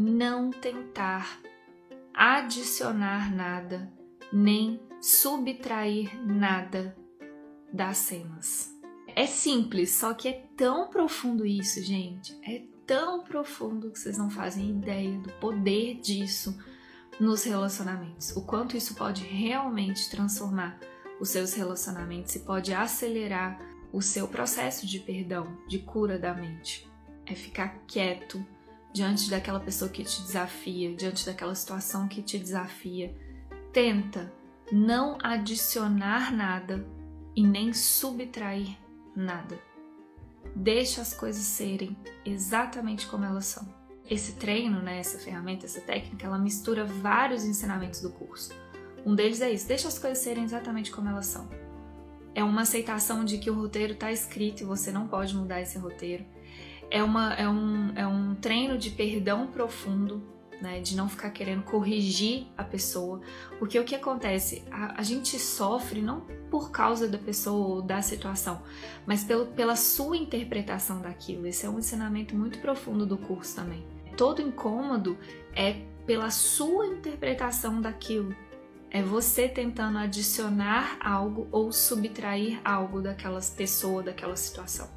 não tentar adicionar nada, nem subtrair nada das cenas. É simples, só que é tão profundo isso, gente. É tão profundo que vocês não fazem ideia do poder disso nos relacionamentos. O quanto isso pode realmente transformar os seus relacionamentos e pode acelerar o seu processo de perdão, de cura da mente. É ficar quieto diante daquela pessoa que te desafia, diante daquela situação que te desafia. Tenta não adicionar nada e nem subtrair nada. Deixa as coisas serem exatamente como elas são. Esse treino, né, essa ferramenta, essa técnica, ela mistura vários ensinamentos do curso. Um deles é isso, deixa as coisas serem exatamente como elas são. É uma aceitação de que o roteiro está escrito e você não pode mudar esse roteiro. É um treino de perdão profundo, né, de não ficar querendo corrigir a pessoa. Porque o que acontece? A gente sofre não por causa da pessoa ou da situação, mas pela sua interpretação daquilo. Esse é um ensinamento muito profundo do curso também. Todo incômodo é pela sua interpretação daquilo. É você tentando adicionar algo ou subtrair algo daquela pessoa, daquela situação.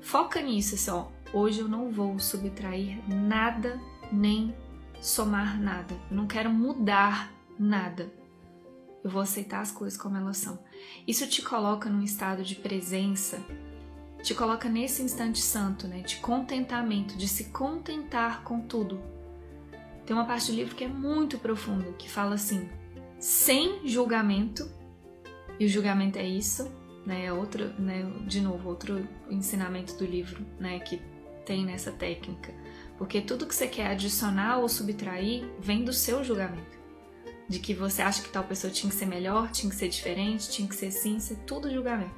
Foca nisso, assim, ó, hoje eu não vou subtrair nada, nem somar nada. Eu não quero mudar nada. Eu vou aceitar as coisas como elas são. Isso te coloca num estado de presença, te coloca nesse instante santo, né, de contentamento, de se contentar com tudo. Tem uma parte do livro que é muito profunda, que fala assim, sem julgamento, e o julgamento é isso, né, outro, né, de novo, outro ensinamento do livro, né, que tem nessa técnica, porque tudo que você quer adicionar ou subtrair vem do seu julgamento, de que você acha que tal pessoa tinha que ser melhor, tinha que ser diferente, tinha que ser assim, isso é tudo julgamento.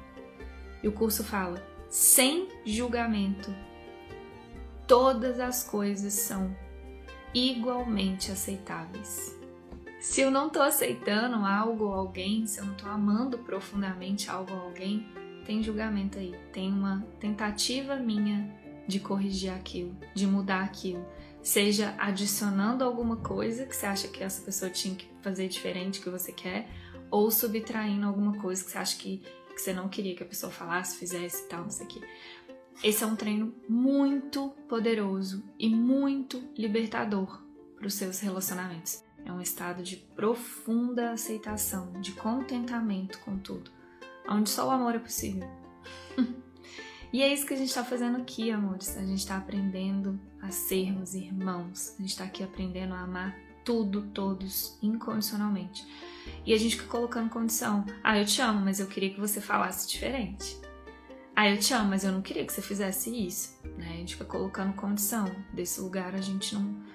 E o curso fala, sem julgamento, todas as coisas são igualmente aceitáveis. Se eu não tô aceitando algo ou alguém, se eu não tô amando profundamente algo ou alguém, tem julgamento aí, tem uma tentativa minha de corrigir aquilo, de mudar aquilo, seja adicionando alguma coisa que você acha que essa pessoa tinha que fazer diferente que você quer, ou subtraindo alguma coisa que você acha que você não queria que a pessoa falasse, fizesse e tal, não sei o que. Esse é um treino muito poderoso e muito libertador para os seus relacionamentos. É um estado de profunda aceitação, de contentamento com tudo, onde só o amor é possível. E é isso que a gente está fazendo aqui, amores. A gente está aprendendo a sermos irmãos. A gente está aqui aprendendo a amar tudo, todos, incondicionalmente. E a gente fica colocando condição. Ah, eu te amo, mas eu queria que você falasse diferente. Ah, eu te amo, mas eu não queria que você fizesse isso, né? A gente fica colocando condição. Desse lugar a gente não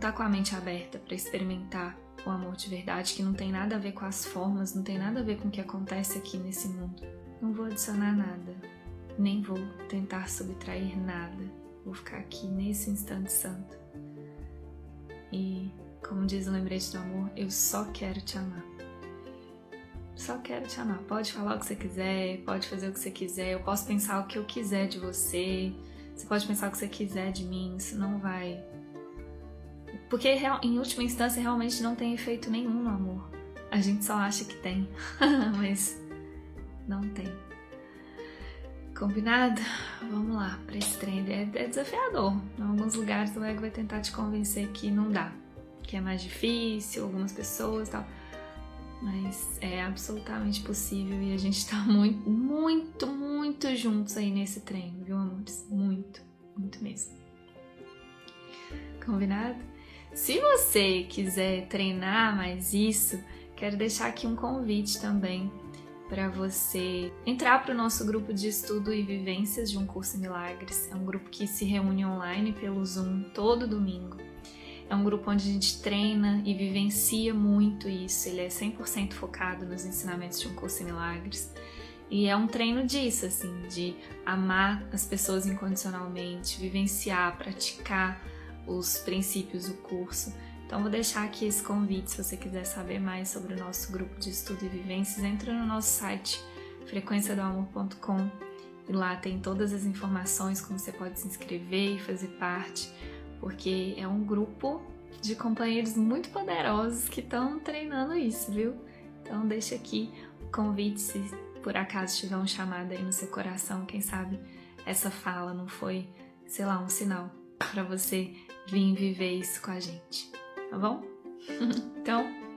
tá com a mente aberta para experimentar o amor de verdade, que não tem nada a ver com as formas, não tem nada a ver com o que acontece aqui nesse mundo. Não vou adicionar nada, nem vou tentar subtrair nada. Vou ficar aqui nesse instante santo. E, como diz o lembrete do amor, eu só quero te amar. Só quero te amar, pode falar o que você quiser, pode fazer o que você quiser, eu posso pensar o que eu quiser de você, você pode pensar o que você quiser de mim, isso não vai... Porque em última instância realmente não tem efeito nenhum no amor, a gente só acha que tem, mas não tem. Combinado? Vamos lá, para esse treino é desafiador, em alguns lugares o ego vai tentar te convencer que não dá, que é mais difícil, algumas pessoas e tal... Mas é absolutamente possível e a gente tá muito, muito, muito juntos aí nesse treino, viu, amores? Muito, muito mesmo. Combinado? Se você quiser treinar mais isso, quero deixar aqui um convite também para você entrar para o nosso grupo de estudo e vivências de Um Curso em Milagres. É um grupo que se reúne online pelo Zoom todo domingo. É um grupo onde a gente treina e vivencia muito isso, ele é 100% focado nos ensinamentos de Um Curso em Milagres. E é um treino disso, assim, de amar as pessoas incondicionalmente, vivenciar, praticar os princípios do curso. Então vou deixar aqui esse convite, se você quiser saber mais sobre o nosso grupo de estudo e vivências, entra no nosso site frequenciadalma.com e lá tem todas as informações, como você pode se inscrever e fazer parte. porque é um grupo de companheiros muito poderosos que estão treinando isso, viu? Então deixa aqui o convite, se por acaso tiver um chamado aí no seu coração, quem sabe essa fala não foi, sei lá, um sinal para você vir viver isso com a gente, tá bom? Então...